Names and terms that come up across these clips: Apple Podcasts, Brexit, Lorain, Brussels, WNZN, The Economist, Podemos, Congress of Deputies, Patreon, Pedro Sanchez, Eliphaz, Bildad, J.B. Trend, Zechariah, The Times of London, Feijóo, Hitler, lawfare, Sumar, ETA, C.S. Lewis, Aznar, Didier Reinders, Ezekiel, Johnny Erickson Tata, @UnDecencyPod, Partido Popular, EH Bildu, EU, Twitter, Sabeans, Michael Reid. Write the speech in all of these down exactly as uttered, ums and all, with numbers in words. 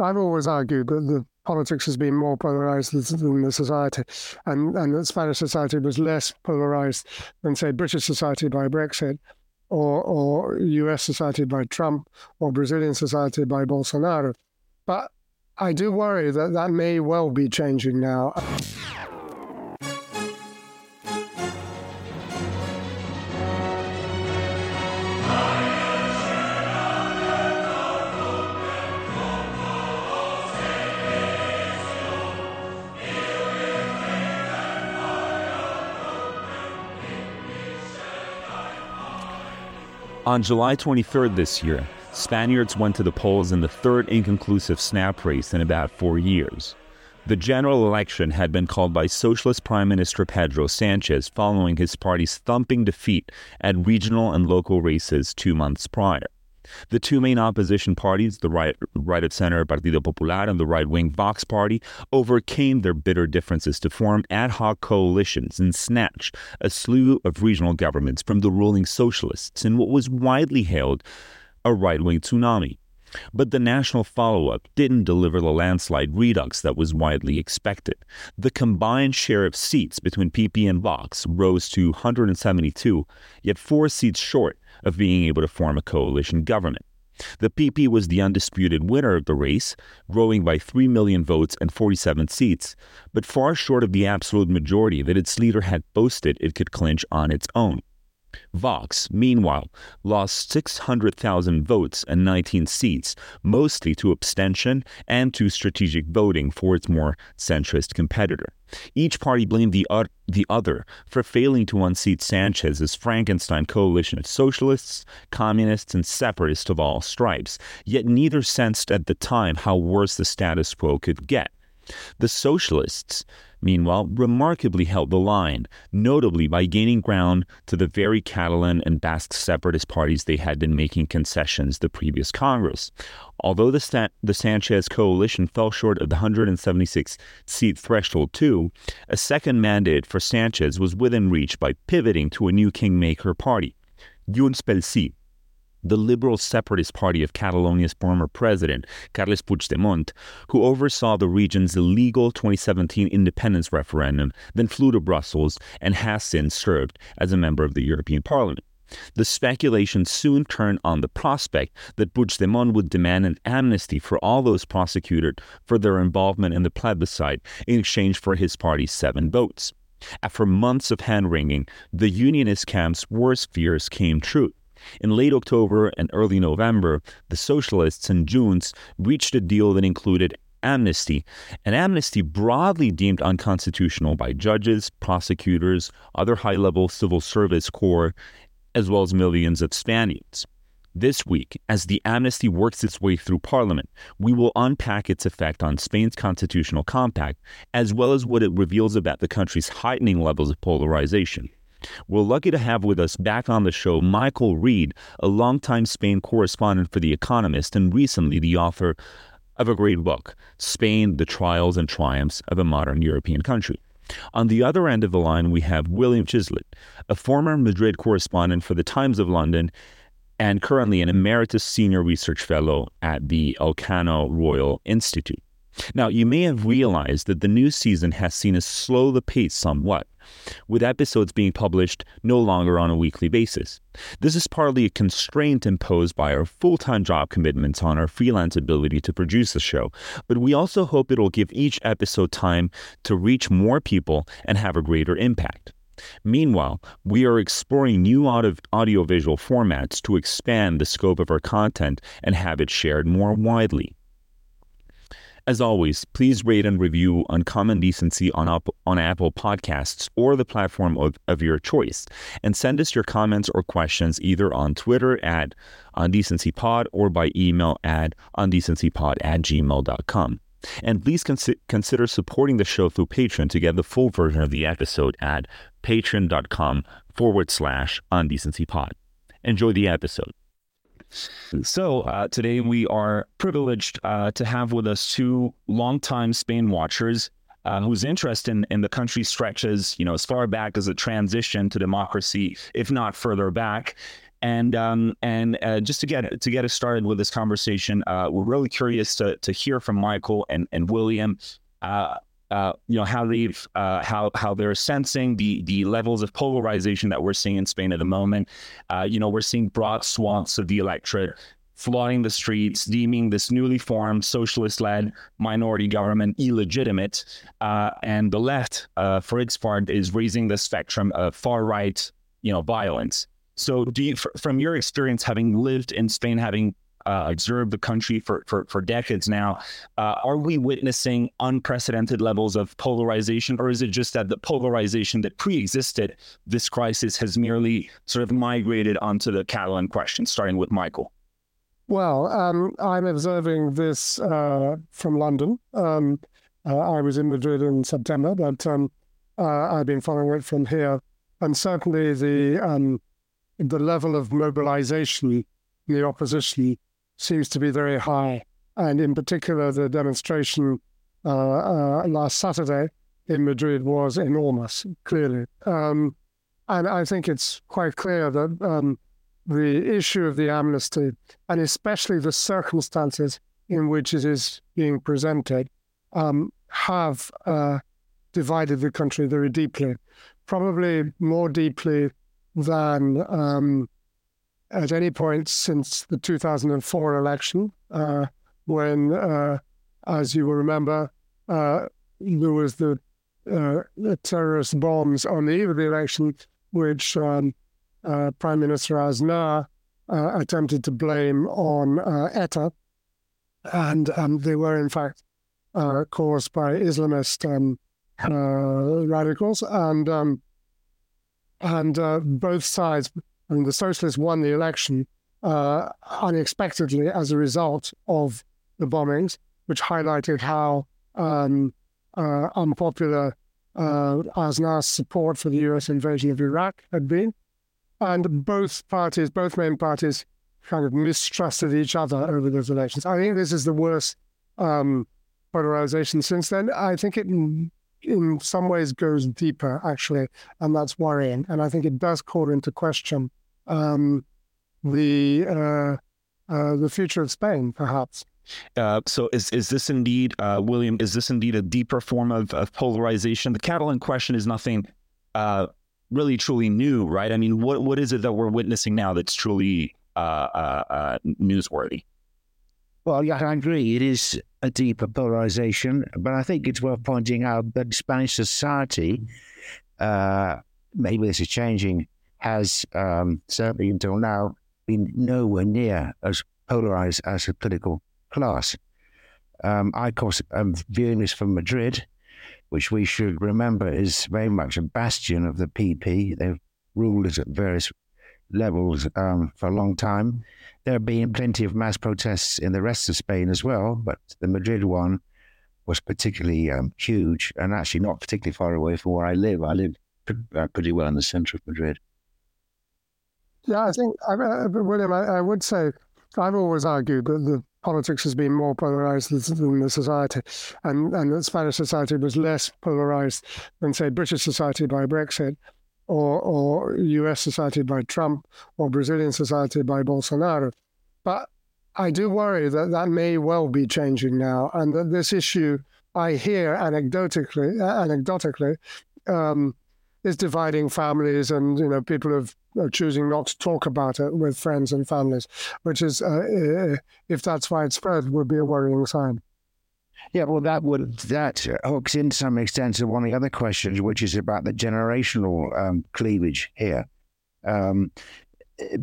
I've always argued that the politics has been more polarised than the society, and, and that Spanish society was less polarised than, say, British society by Brexit, or, or U S society by Trump, or Brazilian society by Bolsonaro. But I do worry that that may well be changing now. On July twenty-third this year, Spaniards went to the polls in the third inconclusive snap race in about four years. The general election had been called by Socialist Prime Minister Pedro Sanchez following his party's thumping defeat at regional and local races two months prior. The two main opposition parties, the right, right of center Partido Popular and the right-wing Vox Party, overcame their bitter differences to form ad hoc coalitions and snatch a slew of regional governments from the ruling socialists in what was widely hailed a right-wing tsunami. But the national follow-up didn't deliver the landslide redux that was widely expected. The combined share of seats between P P and Vox rose to one hundred seventy-two, yet four seats short of being able to form a coalition government. The P P was the undisputed winner of the race, growing by three million votes and forty-seven seats, but far short of the absolute majority that its leader had boasted it could clinch on its own. Vox, meanwhile, lost six hundred thousand votes and nineteen seats, mostly to abstention and to strategic voting for its more centrist competitor. Each party blamed the, uh, the other for failing to unseat Sanchez's Frankenstein coalition of socialists, communists, and separatists of all stripes, yet neither sensed at the time how worse the status quo could get. The socialists, meanwhile, remarkably held the line, notably by gaining ground to the very Catalan and Basque separatist parties they had been making concessions the previous Congress. Although the, San- the Sanchez coalition fell short of the one hundred seventy-six seat threshold too, a second mandate for Sanchez was within reach by pivoting to a new kingmaker party, Junts per Catalunya, the liberal separatist party of Catalonia's former president, Carles Puigdemont, who oversaw the region's illegal twenty seventeen independence referendum, then flew to Brussels and has since served as a member of the European Parliament. The speculation soon turned on the prospect that Puigdemont would demand an amnesty for all those prosecuted for their involvement in the plebiscite in exchange for his party's seven votes. After months of hand-wringing, the unionist camp's worst fears came true. In late October and early November, the socialists and Junts reached a deal that included amnesty, an amnesty broadly deemed unconstitutional by judges, prosecutors, other high-level civil service corps, as well as millions of Spaniards. This week, as the amnesty works its way through Parliament, we will unpack its effect on Spain's constitutional compact, as well as what it reveals about the country's heightening levels of polarization. We're lucky to have with us back on the show Michael Reid, a longtime Spain correspondent for The Economist and recently the author of a great book, Spain, the Trials and Triumphs of a Modern European Country. On the other end of the line, we have William Chislett, a former Madrid correspondent for The Times of London and currently an emeritus senior research fellow at the Elcano Royal Institute. Now, you may have realized that the news season has seen us slow the pace somewhat, with episodes being published no longer on a weekly basis. This is partly a constraint imposed by our full-time job commitments on our freelance ability to produce the show, but we also hope it'll give each episode time to reach more people and have a greater impact. Meanwhile, we are exploring new audio- audiovisual formats to expand the scope of our content and have it shared more widely. As always, please rate and review Uncommon Decency on, op- on Apple Podcasts or the platform of, of your choice, and send us your comments or questions either on Twitter at undecencypod or by email at undecencypod at gmail dot com. And please cons- consider supporting the show through Patreon to get the full version of the episode at patreon.com forward slash undecencypod. Enjoy the episode. So uh, today we are privileged uh, to have with us two longtime Spain watchers uh, whose interest in, in the country stretches, you know, as far back as the transition to democracy, if not further back. And um, and uh, just to get to get us started with this conversation, uh, we're really curious to to hear from Michael and and William, uh, uh, you know, how they've uh, how how they're sensing the the levels of polarization that we're seeing in Spain at the moment. Uh, you know, we're seeing broad swaths of the electorate flooding the streets, deeming this newly formed socialist-led minority government illegitimate, uh, and the left, uh, for its part, is raising the spectrum of far-right, you know, violence. So, do you, from your experience, having lived in Spain, having uh, observed the country for, for, for decades now, uh, are we witnessing unprecedented levels of polarization, or is it just that the polarization that pre-existed this crisis has merely sort of migrated onto the Catalan question, starting with Michael? Well, um, I'm observing this uh, from London. Um, uh, I was in Madrid in September, but um, uh, I've been following it from here. And certainly the... Um, the level of mobilization in the opposition seems to be very high. And in particular, the demonstration uh, uh, last Saturday in Madrid was enormous, clearly. Um, and I think it's quite clear that um, the issue of the amnesty, and especially the circumstances in which it is being presented, um, have uh, divided the country very deeply, probably more deeply than um, at any point since the two thousand four election, uh, when, uh, as you will remember, uh, there was the, uh, the terrorist bombs on the eve of the election, which um, uh, Prime Minister Aznar uh, attempted to blame on uh, E T A, and um, they were in fact uh, caused by Islamist um, uh, radicals, and. Um, And uh, both sides, I mean, the socialists won the election uh, unexpectedly as a result of the bombings, which highlighted how um, uh, unpopular uh, Aznar's support for the U S invasion of Iraq had been. And both parties, both main parties, kind of mistrusted each other over those elections. I think this is the worst um, polarization since then. I think it... in some ways goes deeper, actually, and that's worrying. And I think it does call into question um, the uh, uh, the future of Spain, perhaps. Uh, so is is this indeed, uh, William, is this indeed a deeper form of, of polarization? The Catalan question is nothing uh, really truly new, right? I mean, what what is it that we're witnessing now that's truly uh, uh, uh, newsworthy? Well, yeah, I agree. It is a deeper polarization, but I think it's worth pointing out that Spanish society, uh, maybe this is changing, has um, certainly until now been nowhere near as polarized as a political class. Um, I, of course, am viewing this from Madrid, which we should remember is very much a bastion of the P P. They've ruled us at various levels um, for a long time. There have been plenty of mass protests in the rest of Spain as well, but the Madrid one was particularly um, huge, and actually not particularly far away from where I live. I live pretty well in the centre of Madrid. Yeah, I think, uh, William, I, I would say, I've always argued that the politics has been more polarised than the society, and, and that Spanish society was less polarised than, say, British society by Brexit, Or, or U S society by Trump, or Brazilian society by Bolsonaro. But I do worry that that may well be changing now, and that this issue, I hear anecdotally, anecdotally, um, is dividing families, and you know people have, are choosing not to talk about it with friends and families, which is, uh, if that's widespread, would be a worrying sign. Yeah, well, that would that hooks in to some extent to one of the other questions, which is about the generational um, cleavage here. Um,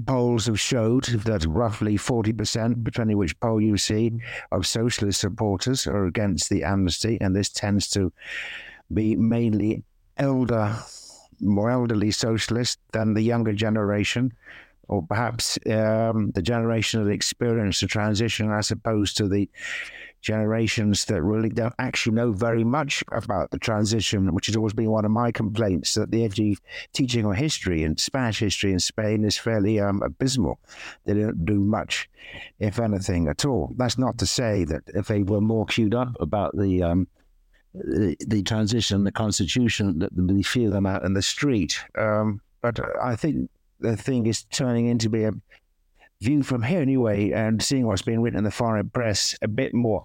polls have showed that roughly forty percent, depending which poll you see, of socialist supporters are against the amnesty, and this tends to be mainly elder, more elderly socialists than the younger generation, or perhaps um, the generation that experienced the transition as opposed to the generations that really don't actually know very much about the transition, which has always been one of my complaints, that the teaching of history and Spanish history in Spain is fairly um, abysmal. They don't do much, if anything, at all. That's not to say that if they were more queued up about the um, the, the transition, the constitution, that they feel them out in the street. Um, but I think the thing is turning into be a view from here anyway, and seeing what's being written in the foreign press a bit more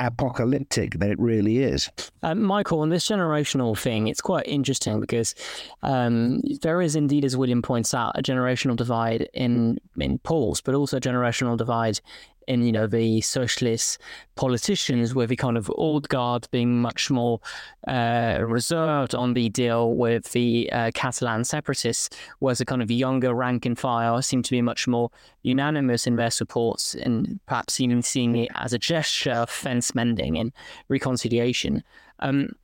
apocalyptic than it really is. Um, Michael, on this generational thing, it's quite interesting because um, there is indeed, as William points out, a generational divide in in polls, but also a generational divide in, you know, the socialist politicians, with the kind of old guard being much more uh, reserved on the deal with the uh, Catalan separatists, whereas the kind of younger rank and file seem to be much more unanimous in their supports and perhaps even seeing it as a gesture of fence mending and reconciliation. Um,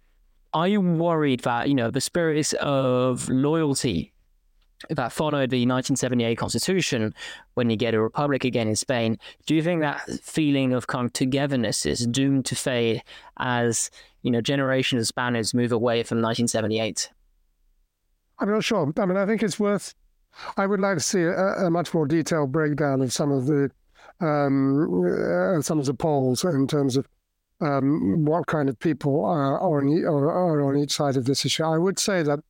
are you worried that, you know, the spirit of loyalty that followed the nineteen seventy-eight constitution, when you get a republic again in Spain, do you think that feeling of kind of togetherness is doomed to fade as, you know, generations of Spaniards move away from nineteen seventy-eight? I'm not sure. I mean, I think it's worth, I would like to see a, a much more detailed breakdown of some of the, um, uh, some of the polls in terms of um, what kind of people are, are, on, are, are on each side of this issue. I would say that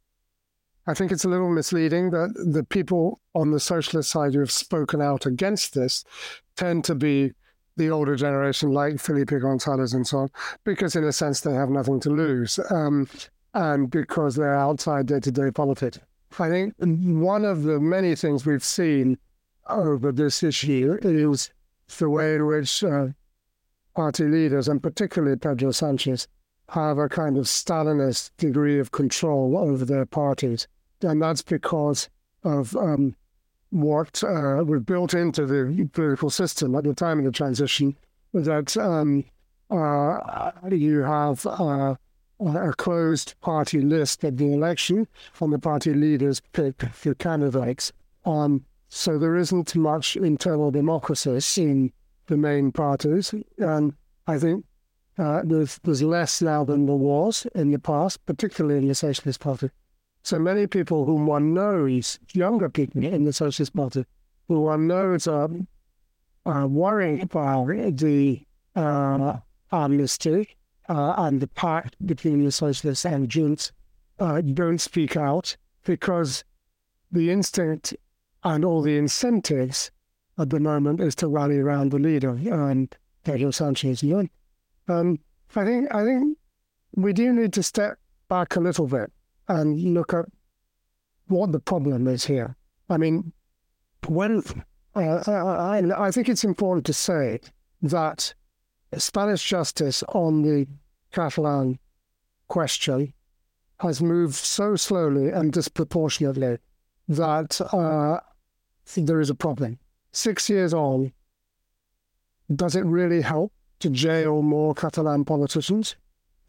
I think it's a little misleading that the people on the socialist side who have spoken out against this tend to be the older generation, like Felipe González and so on, because in a sense they have nothing to lose, um, and because they're outside day-to-day politics. I think one of the many things we've seen over this issue is the way in which uh, party leaders, and particularly Pedro Sanchez, have a kind of Stalinist degree of control over their parties. And that's because of um, what uh, was built into the political system at the time of the transition, that um, uh, you have uh, a closed party list at the election, and the party leaders pick the candidates. Um, so there isn't much internal democracy in the main parties. And I think uh, there's, there's less now than there was in the past, particularly in the Socialist Party. So many people whom one knows, younger people in the Socialist Party, who one knows are, are worried about the uh, amnesty uh, and the pact between the Socialists and Junts, uh, don't speak out because the instinct and all the incentives at the moment is to rally around the leader and Pedro Sanchez. Um, I think I think we do need to step back a little bit and look at what the problem is here. I mean, when uh, I, I think it's important to say that Spanish justice on the Catalan question has moved so slowly and disproportionately that uh, there is a problem. Six years on, does it really help to jail more Catalan politicians?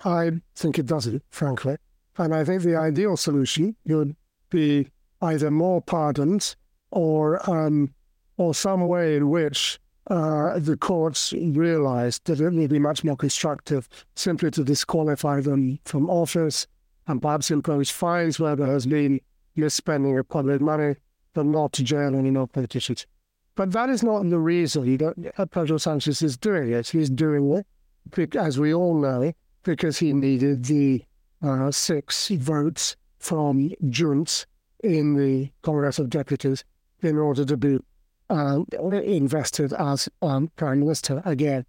I think it doesn't, frankly. And I think the ideal solution would be either more pardons or um, or some way in which uh, the courts realised that it would be much more constructive simply to disqualify them from office and perhaps impose fines where there has been misspending of public money, but not to jail any more politicians. But that is not the reason that Pedro Sanchez is doing it. He's doing it, as we all know, because he needed the Uh, six votes from Junts in the Congress of Deputies in order to be uh, invested as um, Prime Minister again.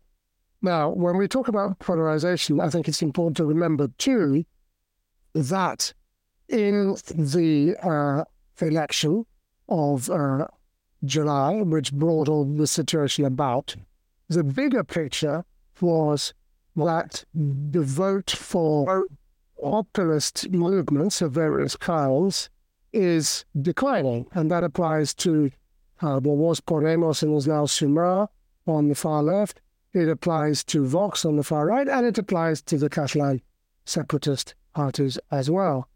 Now, when we talk about polarisation, I think it's important to remember too that in the uh, election of uh, July, which brought all the situation about, the bigger picture was that the vote for populist movements of various kinds is declining, and that applies to uh, what was Podemos and is now Sumar on the far left. It applies to Vox on the far right, and it applies to the Catalan separatist parties as well.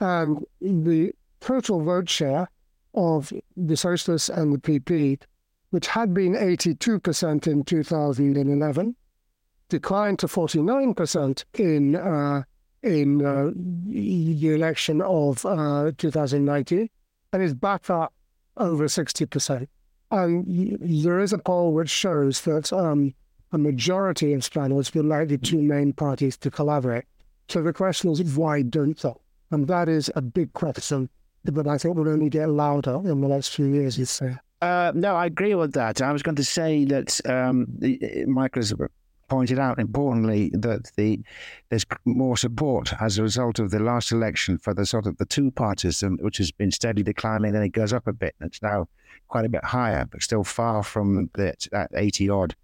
And the total vote share of the Socialists and the P P, which had been eighty-two percent in two thousand eleven, declined to forty-nine percent in uh, in uh, the election of uh, two thousand nineteen, and is back up over sixty percent. And there is a poll which shows that um, a majority of Spaniards would like the two main parties to collaborate. So the question is, why don't they? And that is a big question but I think will only get louder in the next few years, you'd say. Uh, no, I agree with that. I was going to say that um, Michael has pointed out, importantly, that the there's more support as a result of the last election for the sort of the two-partism, which has been steadily declining, then it goes up a bit, and it's now quite a bit higher, but still far from that, that eighty-odd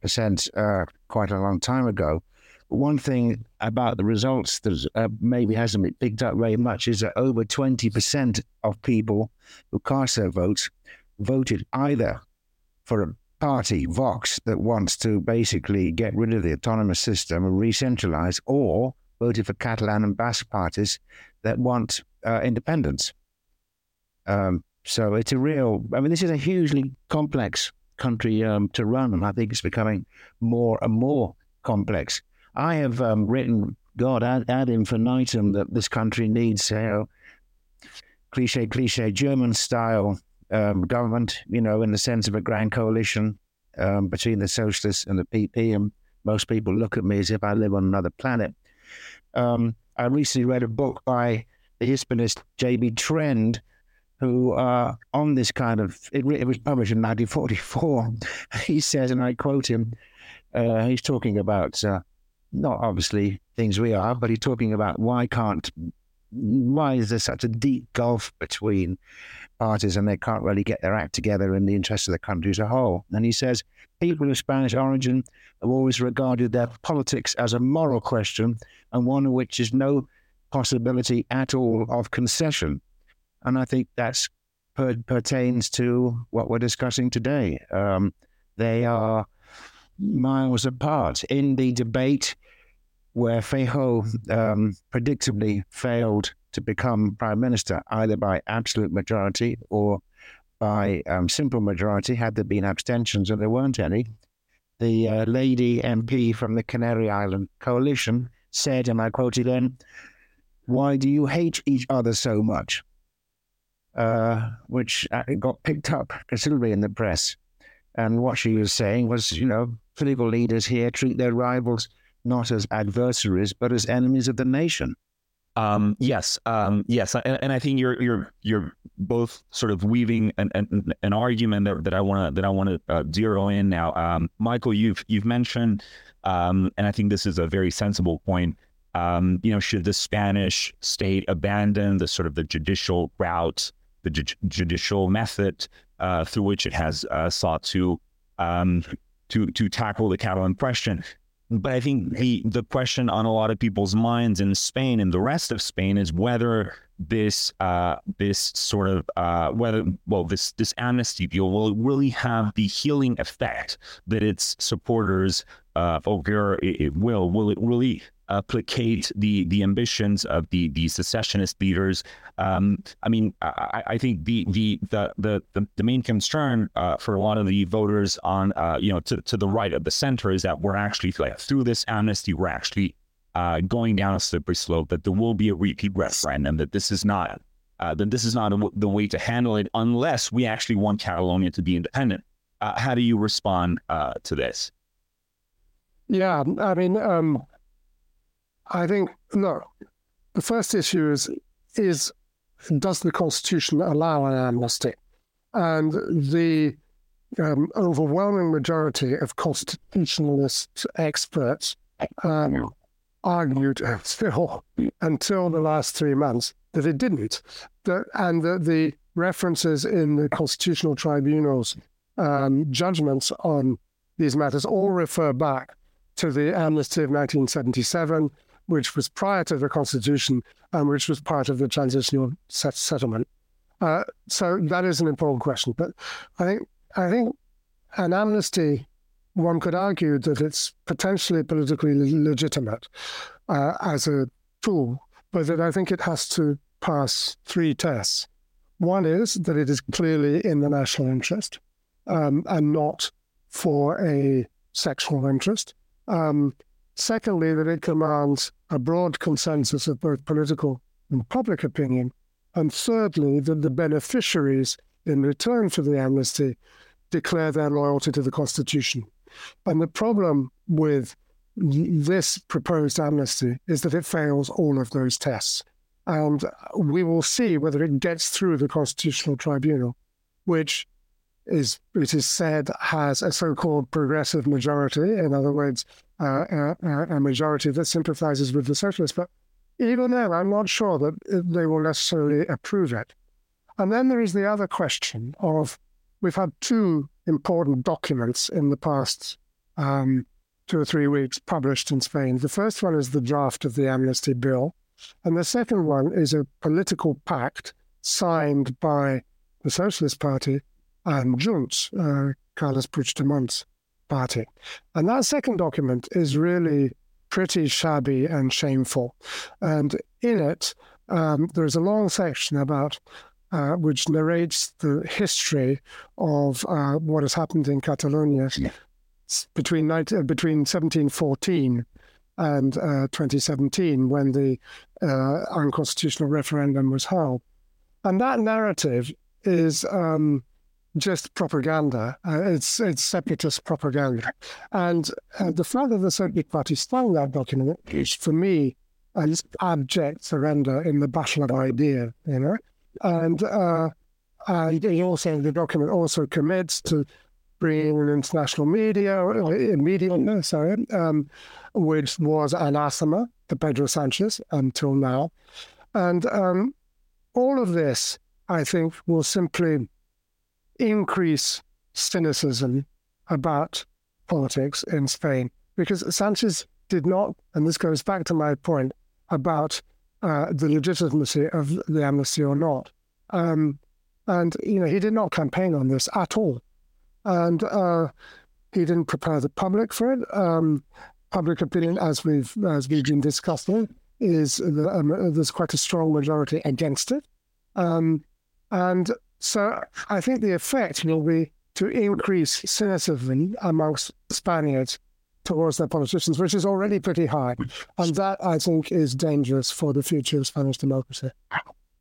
percent uh, quite a long time ago. One thing about the results that uh, maybe hasn't been picked up very much is that over twenty percent of people who cast their votes voted either for a party, Vox, that wants to basically get rid of the autonomous system and re-centralise, or voted for Catalan and Basque parties that want uh, independence. Um, so it's a real... I mean, this is a hugely complex country um, to run, and I think it's becoming more and more complex. I have um, written, God, ad, ad infinitum, that this country needs, you know, cliche, cliche, German-style um, government, you know, in the sense of a grand coalition um, between the socialists and the P P, and most people look at me as if I live on another planet. Um, I recently read a book by the Hispanist J B Trend, who are uh, on this kind of, it, it was published in nineteen forty-four, he says, and I quote him, uh, he's talking about... Uh, not obviously things we are, but he's talking about why can't, why is there such a deep gulf between parties and they can't really get their act together in the interest of the country as a whole. And he says, people of Spanish origin have always regarded their politics as a moral question, and one in which is no possibility at all of concession. And I think that's per- pertains to what we're discussing today. Um, they are miles apart. In the debate where Feijóo um, predictably failed to become prime minister, either by absolute majority or by um, simple majority, had there been abstentions, and there weren't any, the uh, lady M P from the Canary Island Coalition said, and I quote again, "Why do you hate each other so much?" Uh, which got picked up considerably in the press. And what she was saying was, you know, political leaders here treat their rivals not as adversaries, but as enemies of the nation. Um, yes, um, yes, and, and I think you're you're you're both sort of weaving an an, an argument that that I want to that I want to uh, zero in now. Um, Michael, you've you've mentioned, um, and I think this is a very sensible point. Um, you know, should the Spanish state abandon the sort of the judicial route, the ju- judicial method? Uh, through which it has uh, sought to um, to to tackle the Catalan question. But I think the the question on a lot of people's minds in Spain and the rest of Spain is whether this uh, this sort of uh, whether well this this amnesty deal will really have the healing effect that its supporters uh, over it, it will will it really Uh, placate the the ambitions of the the secessionist leaders. Um, I mean, I, I think the the the the the main concern uh, for a lot of the voters on uh, you know to to the right of the center is that we're actually like through this amnesty we're actually uh, going down a slippery slope, that there will be a repeat referendum, that this is not uh, that this is not a, the way to handle it unless we actually want Catalonia to be independent. Uh, how do you respond uh, to this? Yeah, I mean. Um... I think, look, the first issue is, is does the Constitution allow an amnesty? And the um, overwhelming majority of constitutionalist experts um, argued still until the last three months that it didn't. That, and that the references in the Constitutional Tribunal's um, judgments on these matters all refer back to the amnesty of nineteen seventy-seven, which was prior to the Constitution and which was part of the transitional set- settlement. Uh, so that is an important question. But I think I think an amnesty, one could argue that it's potentially politically le- legitimate uh, as a tool, but that I think it has to pass three tests. One is that it is clearly in the national interest um, and not for a sectional interest. Um, Secondly, that it commands a broad consensus of both political and public opinion. And thirdly, that the beneficiaries, in return for the amnesty, declare their loyalty to the Constitution. And the problem with this proposed amnesty is that it fails all of those tests. And we will see whether it gets through the Constitutional Tribunal, which is, it is said, has a so-called progressive majority. In other words, uh, a, a majority that sympathizes with the socialists. But even then, I'm not sure that they will necessarily approve it. And then there is the other question of, we've had two important documents in the past um, two or three weeks published in Spain. The first one is the draft of the amnesty bill. And the second one is a political pact signed by the Socialist Party and Junts, uh, Carles Puigdemont's party. And that second document is really pretty shabby and shameful. And in it, um, there is a long section about Uh, which narrates the history of uh, what has happened in Catalonia yeah. between between seventeen fourteen and uh, twenty seventeen, when the uh, unconstitutional referendum was held. And that narrative is um, just propaganda. Uh, it's it's separatist propaganda. And uh, the fact that the Socialist Party stole that document is, for me, an abject surrender in the battle of idea, you know? And uh, and also the document also commits to bringing in international media, media, no, sorry, um, which was anathema to Pedro Sanchez until now. And um, all of this, I think, will simply increase cynicism about politics in Spain, because Sanchez did not, and this goes back to my point about Uh, the legitimacy of the amnesty or not. Um, and, you know, he did not campaign on this at all. And uh, he didn't prepare the public for it. Um, public opinion, as we've, as we've been discussing, is the, um, there's quite a strong majority against it. Um, and so I think the effect will be to increase cynicism amongst Spaniards towards their politicians, which is already pretty high. And that, I think, is dangerous for the future of Spanish democracy.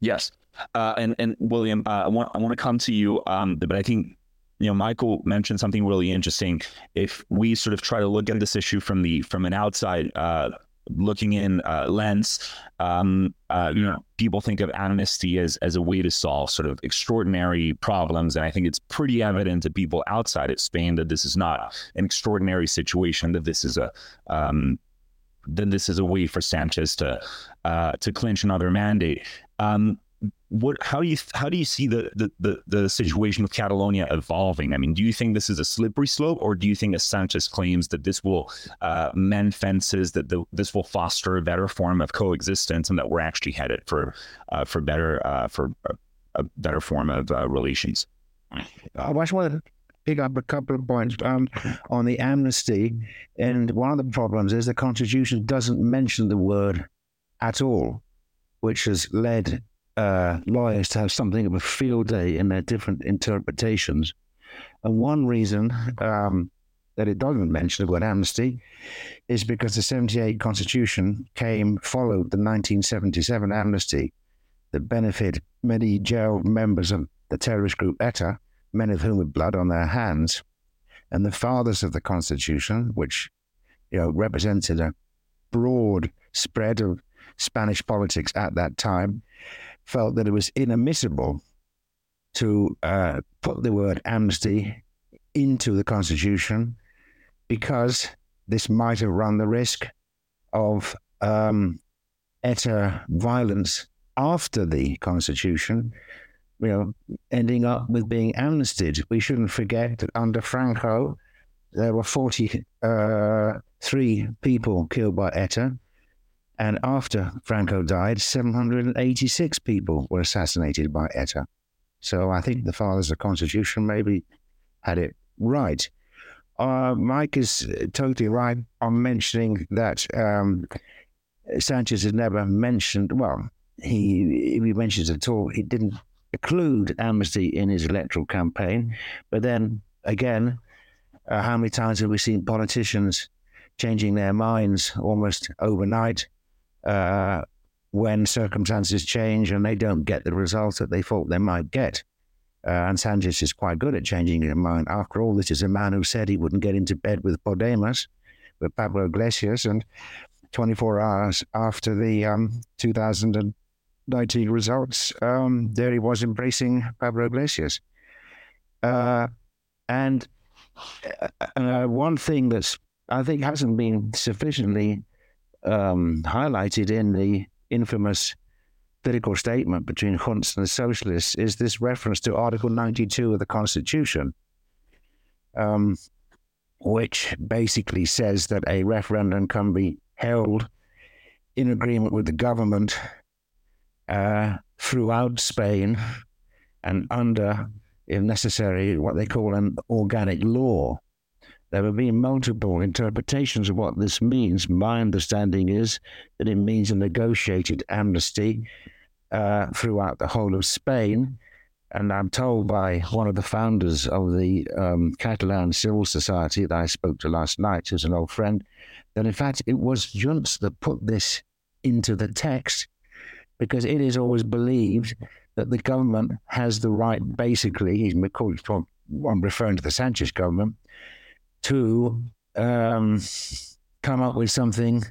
Yes. Uh, and, and William, uh, I want I want to come to you, um, but I think, you know, Michael mentioned something really interesting. If we sort of try to look at this issue from the from an outside uh, looking in uh, lens, um, uh, you know, people think of amnesty as, as a way to solve sort of extraordinary problems. And I think it's pretty evident to people outside of Spain that this is not an extraordinary situation, that this is a, um, that this is a way for Sanchez to, uh, to clinch another mandate. Um, What? How do you how do you see the, the, the, the situation with Catalonia evolving? I mean, do you think this is a slippery slope, or do you think, as Sanchez claims, that this will uh, mend fences, that the, this will foster a better form of coexistence, and that we're actually headed for uh, for better uh, for a, a better form of uh, relations? I just want to pick up a couple of points um, on the amnesty, and one of the problems is the Constitution doesn't mention the word at all, which has led Uh, lawyers to have something of a field day in their different interpretations. And one reason um, that it doesn't mention the word amnesty is because the seventy-eight Constitution came, followed the nineteen seventy-seven amnesty that benefited many jailed members of the terrorist group E T A, many of whom had blood on their hands. And the fathers of the Constitution, which, you know, represented a broad spread of Spanish politics at that time, felt that it was inadmissible to uh, put the word amnesty into the Constitution, because this might have run the risk of um, E T A violence after the Constitution, you know, ending up with being amnestied. We shouldn't forget that under Franco, there were forty-three people killed by E T A. And after Franco died, seven hundred eighty-six people were assassinated by E T A. So I think the fathers of the Constitution maybe had it right. Uh, Mike is totally right on mentioning that um, Sanchez has never mentioned, well, he, if he mentions it at all, he didn't include amnesty in his electoral campaign. But then again, uh, how many times have we seen politicians changing their minds almost overnight? Uh, when circumstances change and they don't get the results that they thought they might get. Uh, and Sanchez is quite good at changing his mind. After all, this is a man who said he wouldn't get into bed with Podemos, with Pablo Iglesias, and twenty-four hours after the um, 2000, nineteen results, um, there he was embracing Pablo Iglesias. Uh, and uh, one thing that's, I think, hasn't been sufficiently um, highlighted in the infamous political statement between Junts and the Socialists is this reference to Article ninety-two of the Constitution, um, which basically says that a referendum can be held in agreement with the government uh, throughout Spain and under, if necessary, what they call an organic law. There have been multiple interpretations of what this means. My understanding is that it means a negotiated amnesty uh, throughout the whole of Spain. And I'm told by one of the founders of the um, Catalan Civil Society that I spoke to last night, who's an old friend, that in fact it was Junts that put this into the text, because it is always believed that the government has the right, basically, I'm referring to the Sanchez government, to um, come up with something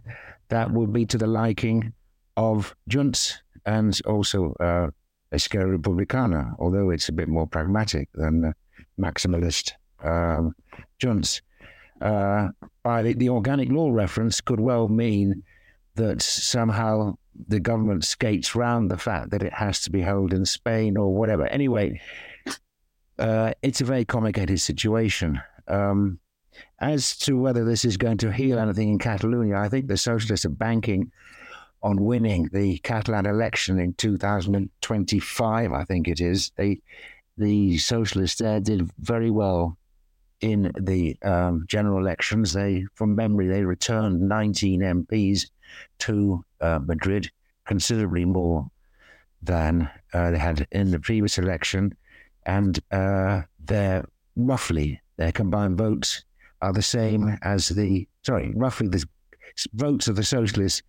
that would be to the liking of Junts and also uh, Esquerra Republicana, although it's a bit more pragmatic than uh, maximalist uh, Junts. Uh, by the, the organic law reference could well mean that somehow the government skates round the fact that it has to be held in Spain or whatever. Anyway, uh, it's a very complicated situation. Um, as to whether this is going to heal anything in Catalonia, I think the Socialists are banking on winning the Catalan election in two thousand twenty-five, I think it is. They, the Socialists there did very well in the um, general elections. They, from memory, they returned nineteen M Ps to uh, Madrid, considerably more than uh, they had in the previous election. And uh, they're roughly... their combined votes are the same as the, sorry, roughly the votes of the Socialists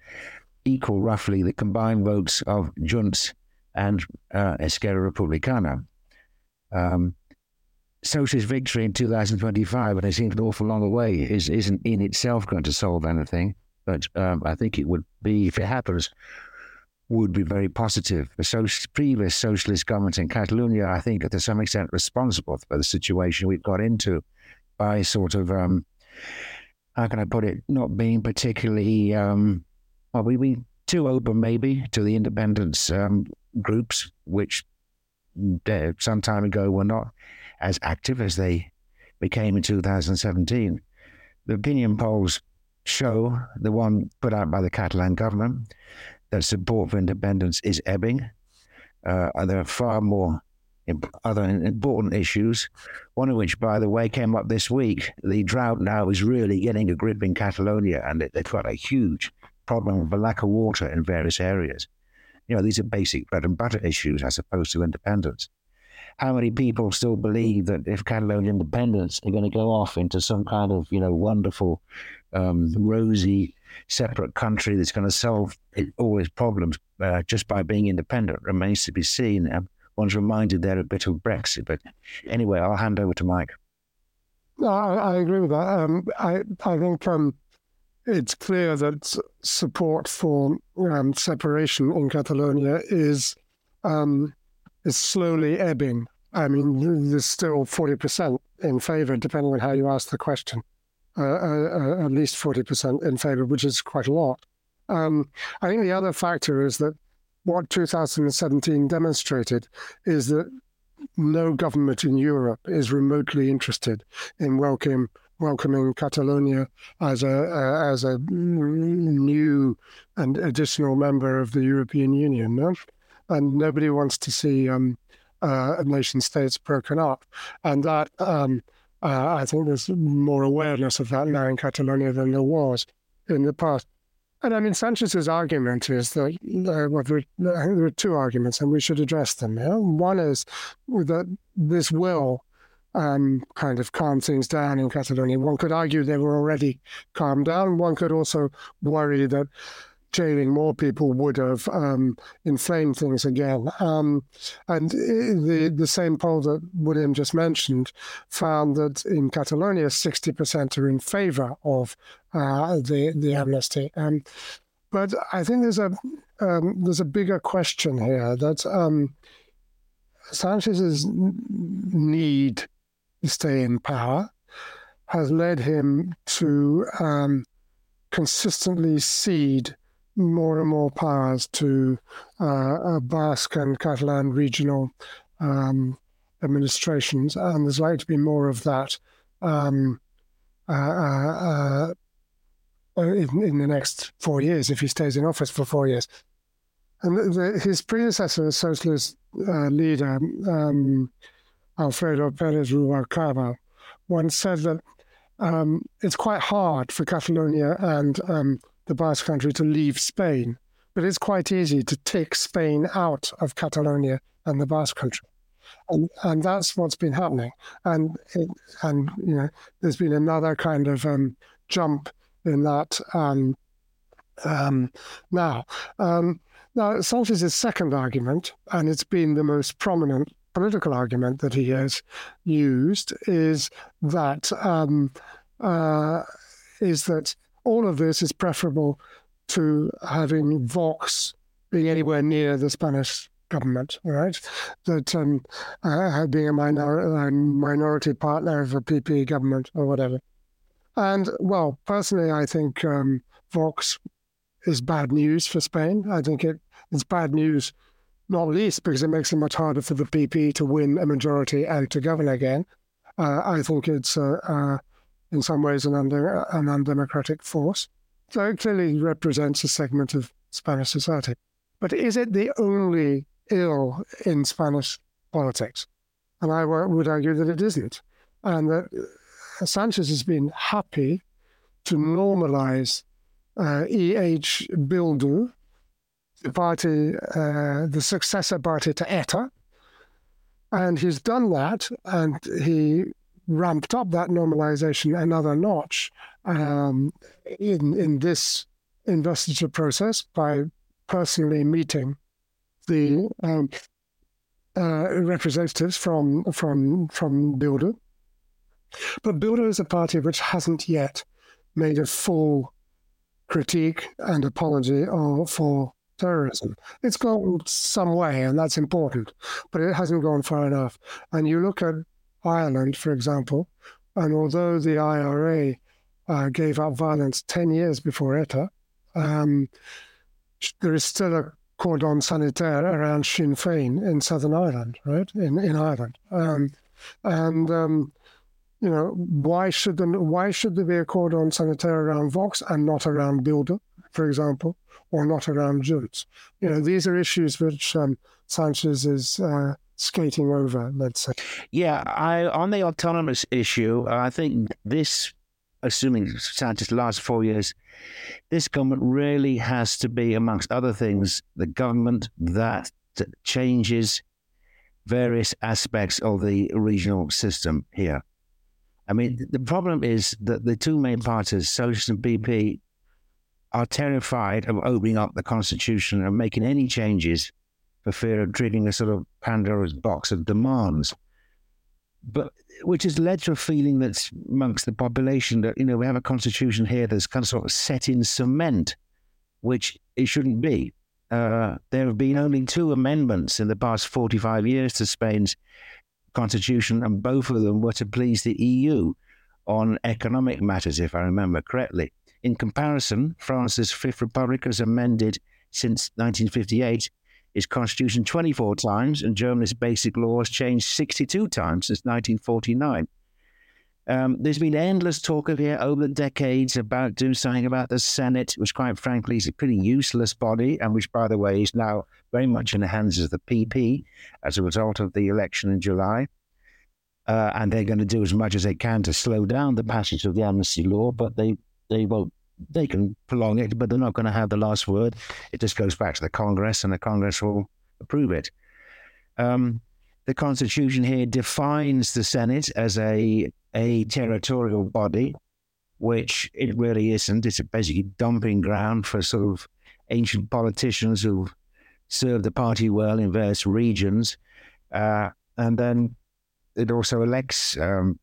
equal roughly the combined votes of Junts and uh, Esquerra Republicana. Um, Socialist victory in two thousand twenty-five, and it seems an awful long way, is, isn't in itself going to solve anything, but um, I think it would be, if it happens, would be very positive. The so- previous socialist government in Catalonia, I think, are to some extent responsible for the situation we've got into by sort of, um, how can I put it, not being particularly, um, well, we we too open maybe to the independence um, groups, which uh, some time ago were not as active as they became in two thousand seventeen. The opinion polls show, the one put out by the Catalan government, that support for independence is ebbing. Uh, and there are far more imp- other important issues, one of which, by the way, came up this week. The drought now is really getting a grip in Catalonia, and it, they've got a huge problem with the lack of water in various areas. You know, these are basic bread and butter issues as opposed to independence. How many people still believe that if Catalonian independence, they're going to go off into some kind of, you know, wonderful, um, rosy, separate country that's going to solve all its problems uh, just by being independent remains to be seen. Um, one's reminded there a bit of Brexit, but anyway, I'll hand over to Mike. No, I, I agree with that. Um, I I think um, it's clear that support for um, separation in Catalonia is um, is slowly ebbing. I mean, there's still forty percent in favour, depending on how you ask the question. Uh, uh, uh, at least forty percent in favour, which is quite a lot. Um, I think the other factor is that what two thousand seventeen demonstrated is that no government in Europe is remotely interested in welcome, welcoming Catalonia as a uh, as a new and additional member of the European Union, no? And nobody wants to see um, uh, nation states broken up, and that. Um, Uh, I think there's more awareness of that now in Catalonia than there was in the past. And I mean, Sanchez's argument is that, uh, well, there, I think there are two arguments and we should address them. You know? One is that this will um, kind of calm things down in Catalonia. One could argue they were already calmed down. One could also worry that jailing more people would have um, inflamed things again. Um, and the the same poll that William just mentioned found that in Catalonia, sixty percent are in favour of uh, the the amnesty. Um, but I think there's a um, there's a bigger question here. That's um, Sanchez's need to stay in power has led him to um, consistently cede more and more powers to uh, Basque and Catalan regional um, administrations, and there's likely to be more of that um, uh, uh, uh, in, in the next four years if he stays in office for four years. And the, his predecessor, socialist uh, leader um, Alfredo Pérez Rubalcaba, once said that um, it's quite hard for Catalonia and um, the Basque country to leave Spain, but it's quite easy to take Spain out of Catalonia and the Basque country. And, and that's what's been happening. And, it, and you know, there's been another kind of um, jump in that um, um, now. Um, now, Sanchez's second argument, and it's been the most prominent political argument that he has used, is that um, uh, is that all of this is preferable to having Vox being anywhere near the Spanish government, right? That um, uh, being a, minor- a minority partner of a P P government or whatever. And, well, personally, I think um, Vox is bad news for Spain. I think it, it's bad news, not least because it makes it much harder for the P P to win a majority and to govern again. Uh, I think it's... Uh, uh, in some ways, an, under, an undemocratic force. So it clearly represents a segment of Spanish society. But is it the only ill in Spanish politics? And I would argue that it isn't. And that Sanchez has been happy to normalize uh, E H Bildu, the party, uh, the successor party to ETA. And he's done that, and he ramped up that normalization another notch um, in in this investiture process by personally meeting the um, uh, representatives from from from Bildu. But Bildu is a party which hasn't yet made a full critique and apology or, for terrorism. It's gone some way, and that's important, but it hasn't gone far enough. And you look at Ireland, for example, and although the I R A uh, gave up violence ten years before ETA, um, there is still a cordon sanitaire around Sinn Féin in Southern Ireland, right, in, in Ireland. Um, and, um, you know, why should, the, why should there be a cordon sanitaire around Vox and not around Bildu, for example, or not around Junts? You know, these are issues which um, Sanchez is... Uh, skating over, let's say. Yeah, I on the autonomous issue, I think this, assuming Sanchez lasts four years, this government really has to be, amongst other things, the government that changes various aspects of the regional system here. I mean, the problem is that the two main parties, Socialist and P P, are terrified of opening up the constitution and making any changes for fear of triggering a sort of Pandora's box of demands, but which has led to a feeling that's amongst the population that, you know, we have a constitution here that's kind of sort of set in cement, which it shouldn't be. Uh, there have been only two amendments in the past forty-five years to Spain's constitution, and both of them were to please the E U on economic matters, if I remember correctly. In comparison, France's Fifth Republic has amended since nineteen fifty-eight its constitution twenty-four times, and Germany's basic laws changed sixty-two times since nineteen forty-nine. Um, there's been endless talk of here over the decades about doing something about the Senate, which quite frankly is a pretty useless body, and which, by the way, is now very much in the hands of the P P as a result of the election in July. Uh, and they're going to do as much as they can to slow down the passage of the amnesty law, but they, they won't. They can prolong it, but they're not going to have the last word. It just goes back to the Congress, and the Congress will approve it. Um, the Constitution here defines the Senate as a a territorial body, which it really isn't. It's a basically dumping ground for sort of ancient politicians who served the party well in various regions. Uh, and then it also elects... Um,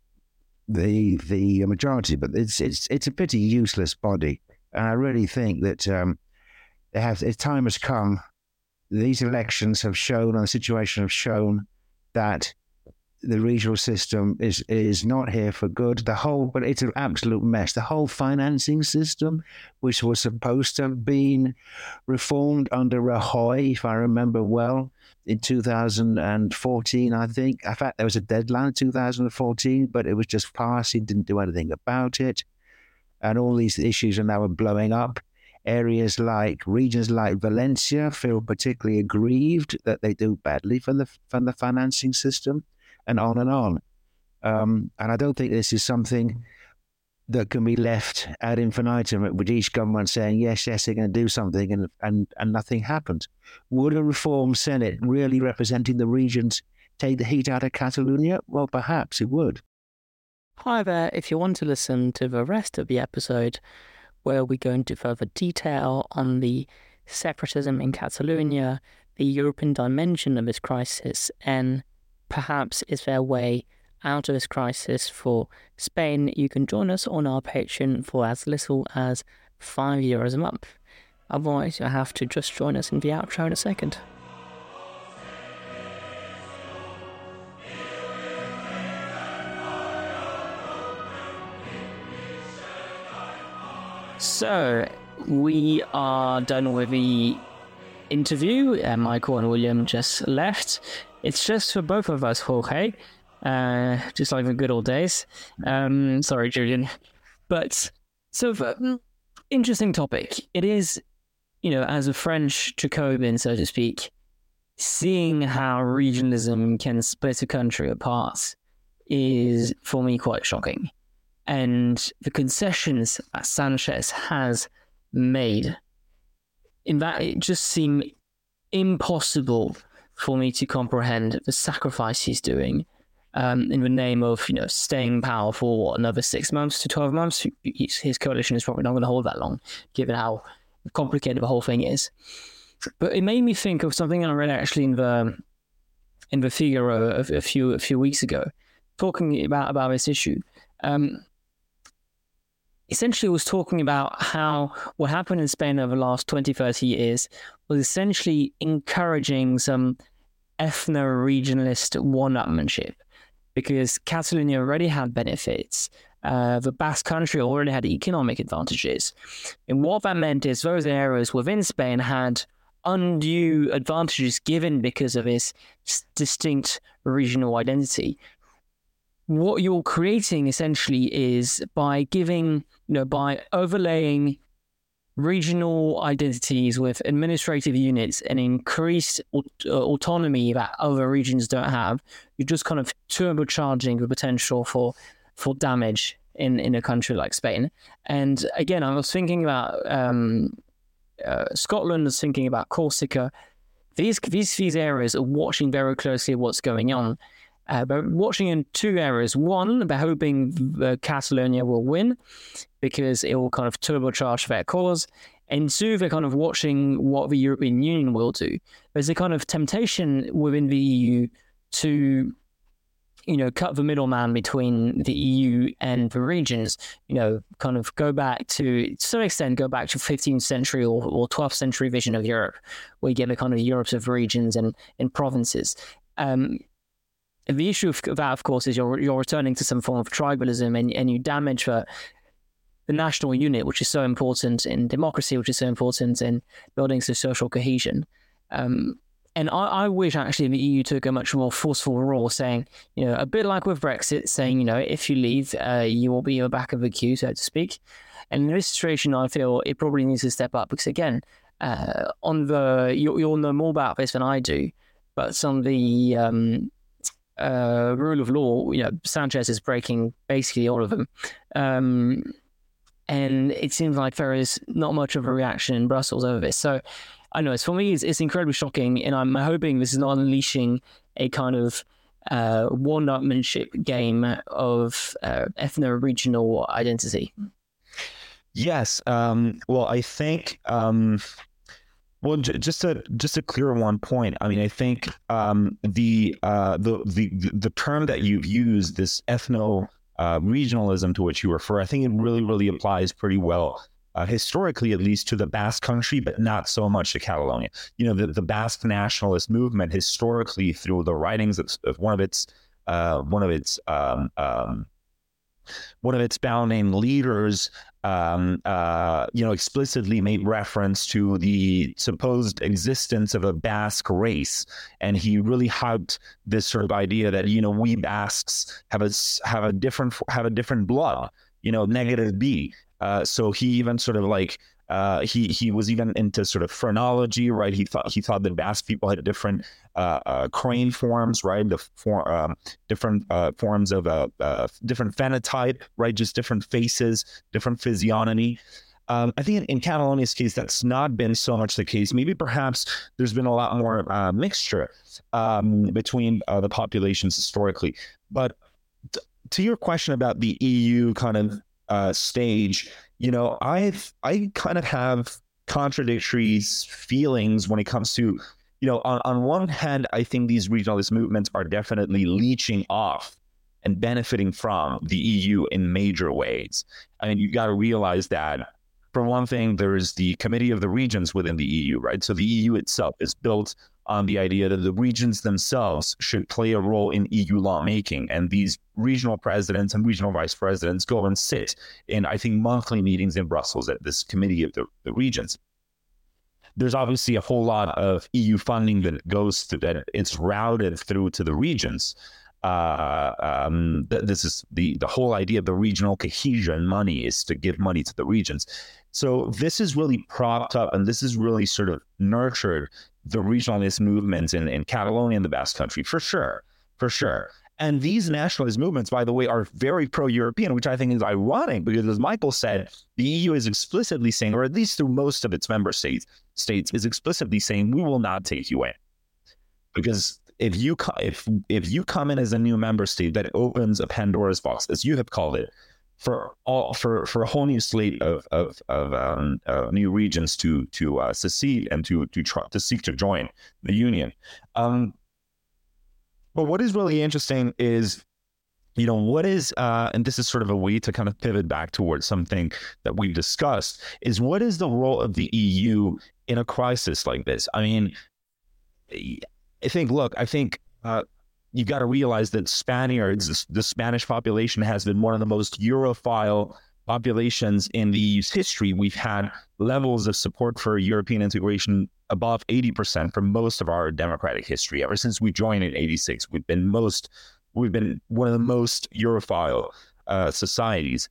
the the majority, but it's it's it's a pretty useless body, and I really think that um, They have, the time has come. These elections have shown, and the situation has shown, that the regional system is is not here for good. The whole, but it's an absolute mess. The whole financing system, which was supposed to have been reformed under Rajoy, if I remember well, in two thousand fourteen, I think. In fact, there was a deadline in two thousand fourteen, but it was just passed. He didn't do anything about it. And all these issues are now blowing up. Areas like, regions like Valencia feel particularly aggrieved that they do badly from the from the financing system. And on and on. Um, and I don't think this is something that can be left ad infinitum, with each government saying, yes, yes, they're going to do something, and, and, and nothing happens. Would a reform Senate really representing the regions take the heat out of Catalonia? Well, perhaps it would. However, if you want to listen to the rest of the episode, where we go into further detail on the separatism in Catalonia, the European dimension of this crisis, and perhaps is their way out of this crisis for Spain, you can join us on our Patreon for as little as five euros a month. Otherwise, you'll have to just join us in the outro in a second. So, we are done with the interview. Uh, Michael and William just left. It's just for both of us, Jorge, uh, just like the good old days. Um, sorry, Julian. But, so, for, interesting topic. It is, you know, as a French Jacobin, so to speak, seeing how regionalism can split a country apart is, for me, quite shocking. And the concessions that Sanchez has made, in that it just seemed impossible for me to comprehend the sacrifice he's doing um, in the name of, you know, staying power for what, another six months to twelve months. His, his coalition is probably not going to hold that long, given how complicated the whole thing is. But it made me think of something I read actually in the in the Figaro a, a few a few weeks ago, talking about about this issue. Um, essentially, it was talking about how what happened in Spain over the last twenty, thirty years was essentially encouraging some ethno-regionalist one-upmanship, because Catalonia already had benefits. Uh, the Basque Country already had economic advantages. And what that meant is those areas within Spain had undue advantages given because of its distinct regional identity. What you're creating essentially is by giving, you know, by overlaying regional identities with administrative units and increased aut- autonomy that other regions don't have, you're just kind of turbocharging the potential for for damage in, in a country like Spain. And again, I was thinking about um, uh, Scotland, I was thinking about Corsica. These, these, these areas are watching very closely what's going on. Uh, but watching in two areas. One, they're hoping uh, Catalonia will win because it will kind of turbocharge their cause. And two, they're kind of watching what the European Union will do. There's a kind of temptation within the E U to, you know, cut the middleman between the E U and the regions, you know, kind of go back to, to some extent, go back to fifteenth century or, or twelfth century vision of Europe, where you get the kind of Europe of regions and, and provinces. Um, And the issue of that, of course, is you're you're returning to some form of tribalism, and, and you damage the, the national unit, which is so important in democracy, which is so important in building some social cohesion. Um, and I, I wish, actually, the E U took a much more forceful role, saying, you know, a bit like with Brexit, saying, you know, if you leave, uh, you will be at the back of the queue, so to speak. And in this situation, I feel it probably needs to step up, because, again, uh, on the you, you'll know more about this than I do, but some of the... Um, Uh, rule of law, you know, Sanchez is breaking basically all of them. Um, and it seems like there is not much of a reaction in Brussels over this. So I know it's for me, it's, it's incredibly shocking. And I'm hoping this is not unleashing a kind of uh, one-upmanship game of uh, ethno-regional identity. Yes. Um, well, I think, um, well, j- just to just to clear one point, I mean, I think um, the, uh, the the the term that you've used, this ethno uh, regionalism to which you refer, I think it really really applies pretty well uh, historically at least, to the Basque country, but not so much to Catalonia. You know, the, the Basque nationalist movement historically, through the writings of, of one of its uh, one of its um, um, one of its founding leaders, um, uh, you know, explicitly made reference to the supposed existence of a Basque race, and he really hyped this sort of idea that, you know, we Basques have a have a different have a different blood, you know, negative B. Uh, so he even sort of like uh, he he was even into sort of phrenology, right? He thought he thought that Basque people had different uh, uh, crane forms, right? The for, um, different uh, forms of a uh, uh, different phenotype, right? Just different faces, different physiognomy. Um, I think in, in Catalonia's case, that's not been so much the case. Maybe perhaps there's been a lot more uh, mixture um, between uh, the populations historically. But t- to your question about the E U kind of uh, stage, you know, I I kind of have contradictory feelings when it comes to, you know, on, on one hand, I think these regionalist movements are definitely leeching off and benefiting from the E U in major ways. I mean, you got to realize that, for one thing, there is the Committee of the Regions within the E U, right? So the E U itself is built on the idea that the regions themselves should play a role in E U lawmaking. And these regional presidents and regional vice presidents go and sit in, I think, monthly meetings in Brussels at this Committee of the, the Regions. There's obviously a whole lot of E U funding that goes to that. It's routed through to the regions. Uh, um, th- this is the, the whole idea of the regional cohesion money is to give money to the regions. So this is really propped up, and this is really sort of nurtured the regionalist movements in, in Catalonia and the Basque Country, for sure, for sure. And these nationalist movements, by the way, are very pro-European, which I think is ironic because, as Michael said, the E U is explicitly saying, or at least through most of its member states, states is explicitly saying, we will not take you in. Because if you if if you come in as a new member state, that opens a Pandora's box, as you have called it, for all for, for a whole new slate of of, of um, uh, new regions to to uh, secede and to to try, to seek to join the union. Um, but what is really interesting is, you know, what is uh, and this is sort of a way to kind of pivot back towards something that we've discussed, is what is the role of the E U in a crisis like this? I mean, I think, look, I think uh, you got to realize that Spaniards, the Spanish population, has been one of the most Europhile populations in the E U's history. We've had levels of support for European integration above eighty percent for most of our democratic history. Ever since we joined in eighty-six, we've been most, we've been one of the most Europhile uh, societies.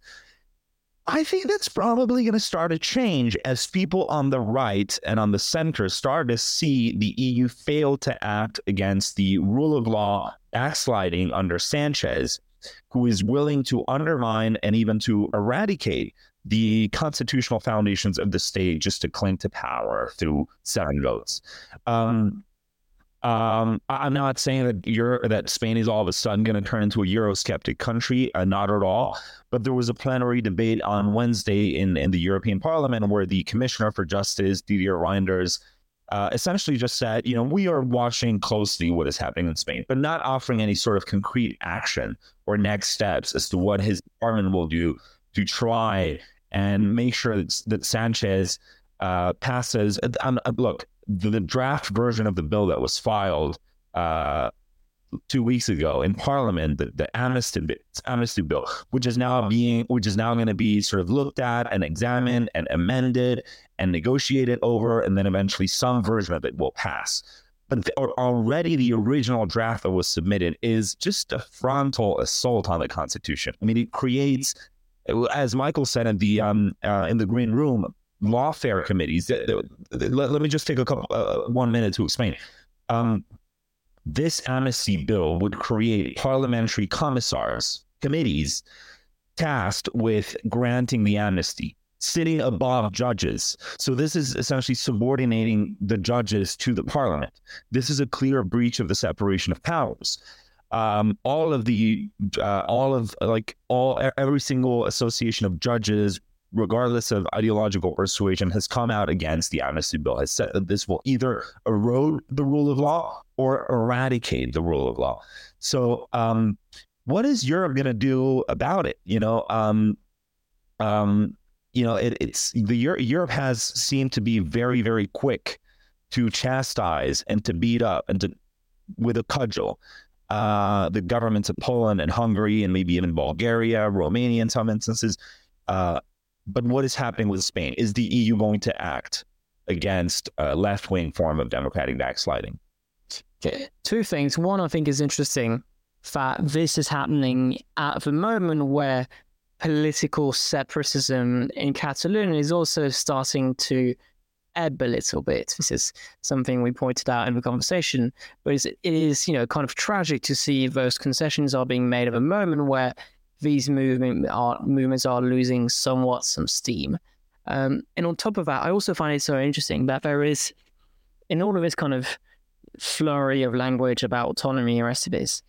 I think that's probably going to start to change as people on the right and on the center start to see the E U fail to act against the rule of law backsliding under Sanchez, who is willing to undermine and even to eradicate the constitutional foundations of the state just to cling to power through seven votes. Um, Um, I'm not saying that Euro, that Spain is all of a sudden going to turn into a Eurosceptic country, uh, not at all. But there was a plenary debate on Wednesday in, in the European Parliament where the Commissioner for Justice, Didier Reinders, uh, essentially just said, you know, we are watching closely what is happening in Spain, but not offering any sort of concrete action or next steps as to what his department will do to try and make sure that, that Sanchez uh, passes. Um, look. The draft version of the bill that was filed uh, two weeks ago in Parliament, the, the amnesty, amnesty bill, which is now being, which is now going to be sort of looked at and examined and amended and negotiated over, and then eventually some version of it will pass. But the, already the original draft that was submitted is just a frontal assault on the Constitution. I mean, it creates, as Michael said in the um, uh, in the Green Room, lawfare committees. Let me just take a couple, uh, one minute to explain. Um, this amnesty bill would create parliamentary commissars, committees tasked with granting the amnesty, sitting above judges. So this is essentially subordinating the judges to the parliament. This is a clear breach of the separation of powers. Um, all of the, uh, all of like all, every single association of judges, regardless of ideological persuasion, has come out against the amnesty bill, has said that this will either erode the rule of law or eradicate the rule of law. So um, what is Europe going to do about it? You know, um, um, you know, it, it's the Europe has seemed to be very, very quick to chastise and to beat up and to with a cudgel uh, the governments of Poland and Hungary and maybe even Bulgaria, Romania in some instances. Uh, but what is happening with Spain? Is the E U going to act against a left-wing form of democratic backsliding? Okay. Two things. One, I think, is interesting that this is happening at the moment where political separatism in Catalonia is also starting to ebb a little bit. This is something we pointed out in the conversation, but it is, you know, kind of tragic to see those concessions are being made at a moment where these movement are, movements are losing somewhat some steam. Um, and on top of that, I also find it so interesting that there is, in all of this kind of flurry of language about autonomy and the rest of this,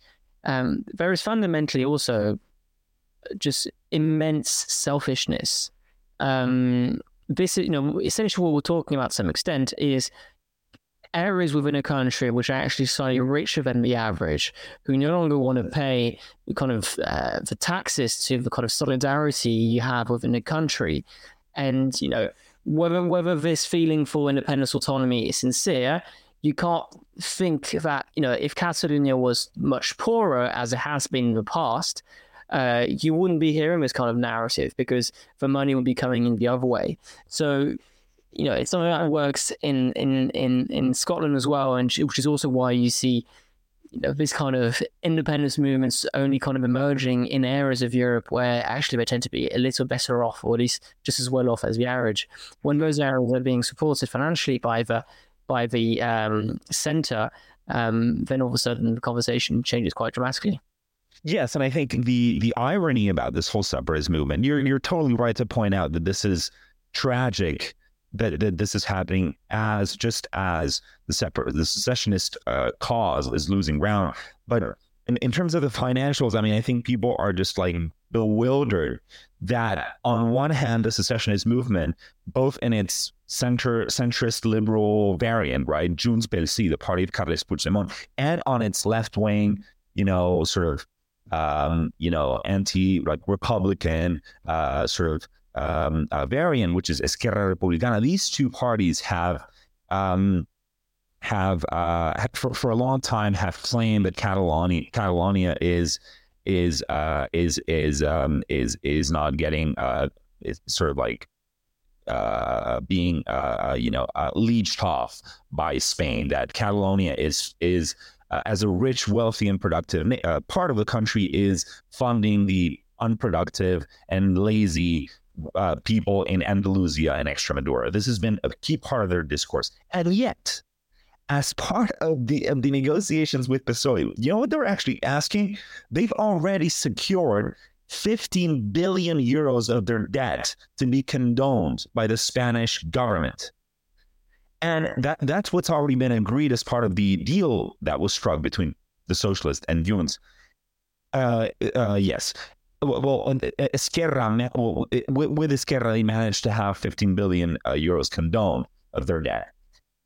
um, there is fundamentally also just immense selfishness. Um, this is, you know, essentially what we're talking about to some extent is areas within a country which are actually slightly richer than the average, who no longer want to pay the kind of uh, the taxes to the kind of solidarity you have within the country. And, you know, whether whether this feeling for independence autonomy is sincere, you can't think that, you know, if Catalonia was much poorer as it has been in the past, uh, you wouldn't be hearing this kind of narrative because the money would be coming in the other way. So, you know, it's something that works in, in, in, in Scotland as well, and which is also why you see, you know, this kind of independence movements only kind of emerging in areas of Europe where actually they tend to be a little better off, or at least just as well off as the average. When those areas are being supported financially by the by the um, centre, um, then all of a sudden the conversation changes quite dramatically. Yes, and I think the the irony about this whole separatist movement, you're you're totally right to point out that this is tragic. That, that this is happening as just as the separate the secessionist uh, cause is losing ground, but in, in terms of the financials, I mean, I think people are just like bewildered that on one hand the secessionist movement, both in its center centrist liberal variant, right, Junts per Catalunya, the party of Carles Puigdemont, and on its left wing, you know, sort of um, you know anti like Republican uh, sort of. Um, uh, variant, which is Esquerra Republicana. These two parties have um, have uh, for, for a long time have claimed that Catalonia Catalonia is is uh, is is um, is is not getting uh, is sort of like uh, being uh, you know uh, leached off by Spain. That Catalonia is is uh, as a rich, wealthy, and productive uh, part of the country is funding the unproductive and lazy Uh, people in Andalusia and Extremadura. This has been a key part of their discourse. And yet, as part of the of the negotiations with P S O E, you know what they're actually asking? They've already secured fifteen billion euros of their debt to be condoned by the Spanish government. And that that's what's already been agreed as part of the deal that was struck between the socialists and Junts. Uh, uh, yes. Well, Esquerra, well, with Esquerra, they managed to have fifteen billion uh, euros condoned of their debt.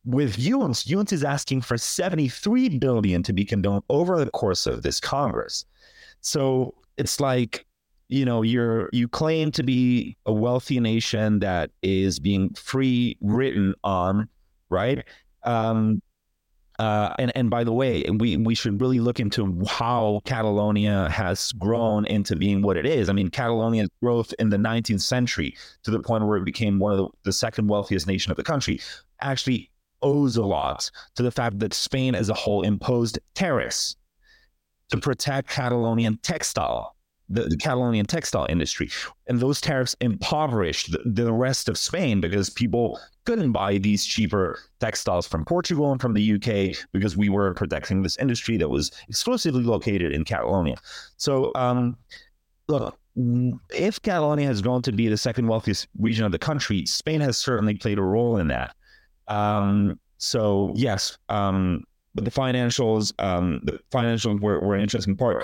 With Junts, Junts is asking for seventy-three billion to be condoned over the course of this Congress. So it's like, you know, you're you claim to be a wealthy nation that is being free written on, right? Um, Uh, and, and by the way, we, we should really look into how Catalonia has grown into being what it is. I mean, Catalonia's growth in the nineteenth century to the point where it became one of the, the second wealthiest nation of the country actually owes a lot to the fact that Spain as a whole imposed tariffs to protect Catalonian textile, the, the Catalonian textile industry. And those tariffs impoverished the, the rest of Spain because people couldn't buy these cheaper textiles from Portugal and from the U K because we were protecting this industry that was exclusively located in Catalonia. So, um, look, if Catalonia has grown to be the second wealthiest region of the country, Spain has certainly played a role in that. Um, so, yes, um, but the financials, um, the financials were, were an interesting part.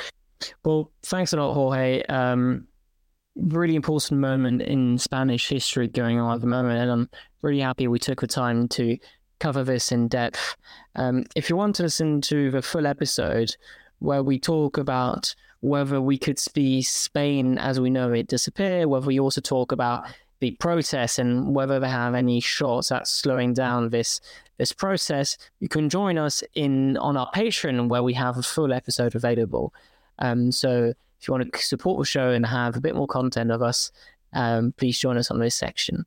Well, thanks a lot, Jorge. Um, really important moment in Spanish history going on at the moment, and I'm really happy we took the time to cover this in depth. Um, if you want to listen to the full episode where we talk about whether we could see Spain as we know it disappear, whether we also talk about the protests and whether they have any shots at slowing down this this process, you can join us in on our Patreon, where we have a full episode available. Um, so if you want to support the show and have a bit more content of us, um, please join us on this section.